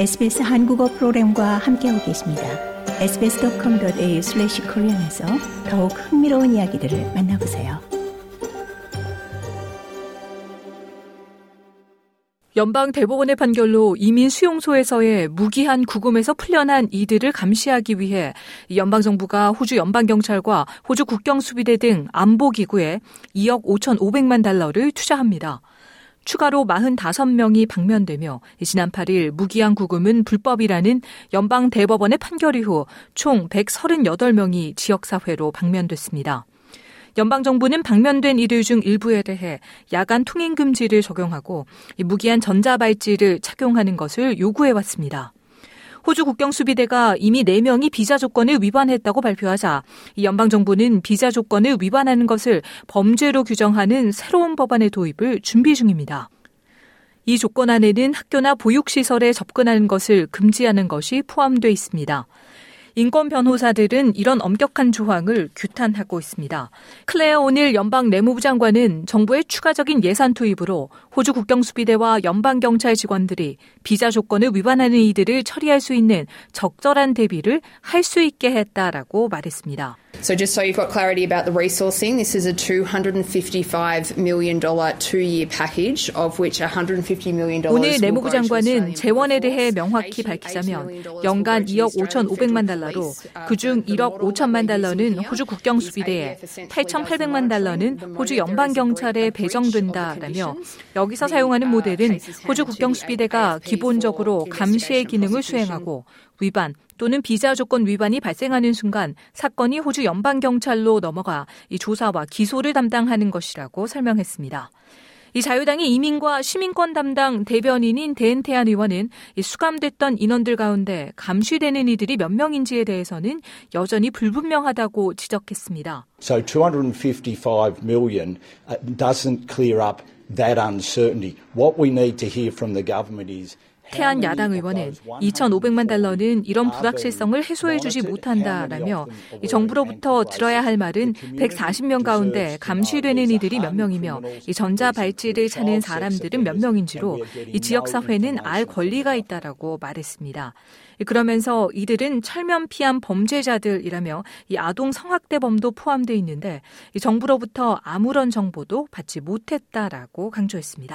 SBS 한국어 프로그램과 함께하고 계십니다. sbs.com.au/korean에서 더욱 흥미로운 이야기들을 만나보세요. 연방 대법원의 판결로 이민 수용소에서의 무기한 구금에서 풀려난 이들을 감시하기 위해 연방 정부가 호주 연방 경찰과 호주 국경 수비대 등 안보 기구에 2억 5,500만 달러를 투자합니다. 추가로 45명이 방면되며 지난 8일 무기한 구금은 불법이라는 연방 대법원의 판결 이후 총 138명이 지역사회로 방면됐습니다. 연방정부는 방면된 이들 중 일부에 대해 야간 통행금지를 적용하고 무기한 전자발찌를 착용하는 것을 요구해왔습니다. 호주 국경수비대가 이미 4명이 비자 조건을 위반했다고 발표하자 이 연방정부는 비자 조건을 위반하는 것을 범죄로 규정하는 새로운 법안의 도입을 준비 중입니다. 이 조건 안에는 학교나 보육시설에 접근하는 것을 금지하는 것이 포함되어 있습니다. 인권 변호사들은 이런 엄격한 조항을 규탄하고 있습니다. 클레어 오닐 연방 내무부 장관은 정부의 추가적인 예산 투입으로 호주 국경수비대와 연방경찰 직원들이 비자 조건을 위반하는 이들을 처리할 수 있는 적절한 대비를 할 수 있게 했다라고 말했습니다. So just so you've got clarity about the resourcing, this is a $255 million two-year package, of which $150 million will go to Australia. 오늘 내무부 장관은 재원에 대해 명확히 밝히자면 연간 2억 5,500만 달러로 그중 1억 5천만 달러는 호주 국경수비대에, 8,800만 달러는 호주 연방경찰에 배정된다라며 여기서 사용하는 모델은 호주 국경수비대가 기본적으로 감시의 기능을 수행하고 위반 또는 비자 조건 위반이 발생하는 순간 사건이 호주 연방경찰로 넘어가 이 조사와 기소를 담당하는 것이라고 설명했습니다. 이 자유당의 이민과 시민권 담당 대변인인 댄 태한 의원은 이 수감됐던 인원들 가운데 감시되는 이들이 몇 명인지에 대해서는 여전히 불분명하다고 지적했습니다. So 255 million doesn't clear up that uncertainty. What we need to hear from the government is 태한 야당 의원은 2,500만 달러는 이런 불확실성을 해소해주지 못한다라며 이 정부로부터 들어야 할 말은 140명 가운데 감시되는 이들이 몇 명이며 이 전자발찌를 차는 사람들은 몇 명인지로 이 지역사회는 알 권리가 있다라고 말했습니다. 그러면서 이들은 철면피한 범죄자들이라며 이 아동 성학대범도 포함되어 있는데 이 정부로부터 아무런 정보도 받지 못했다라고 강조했습니다.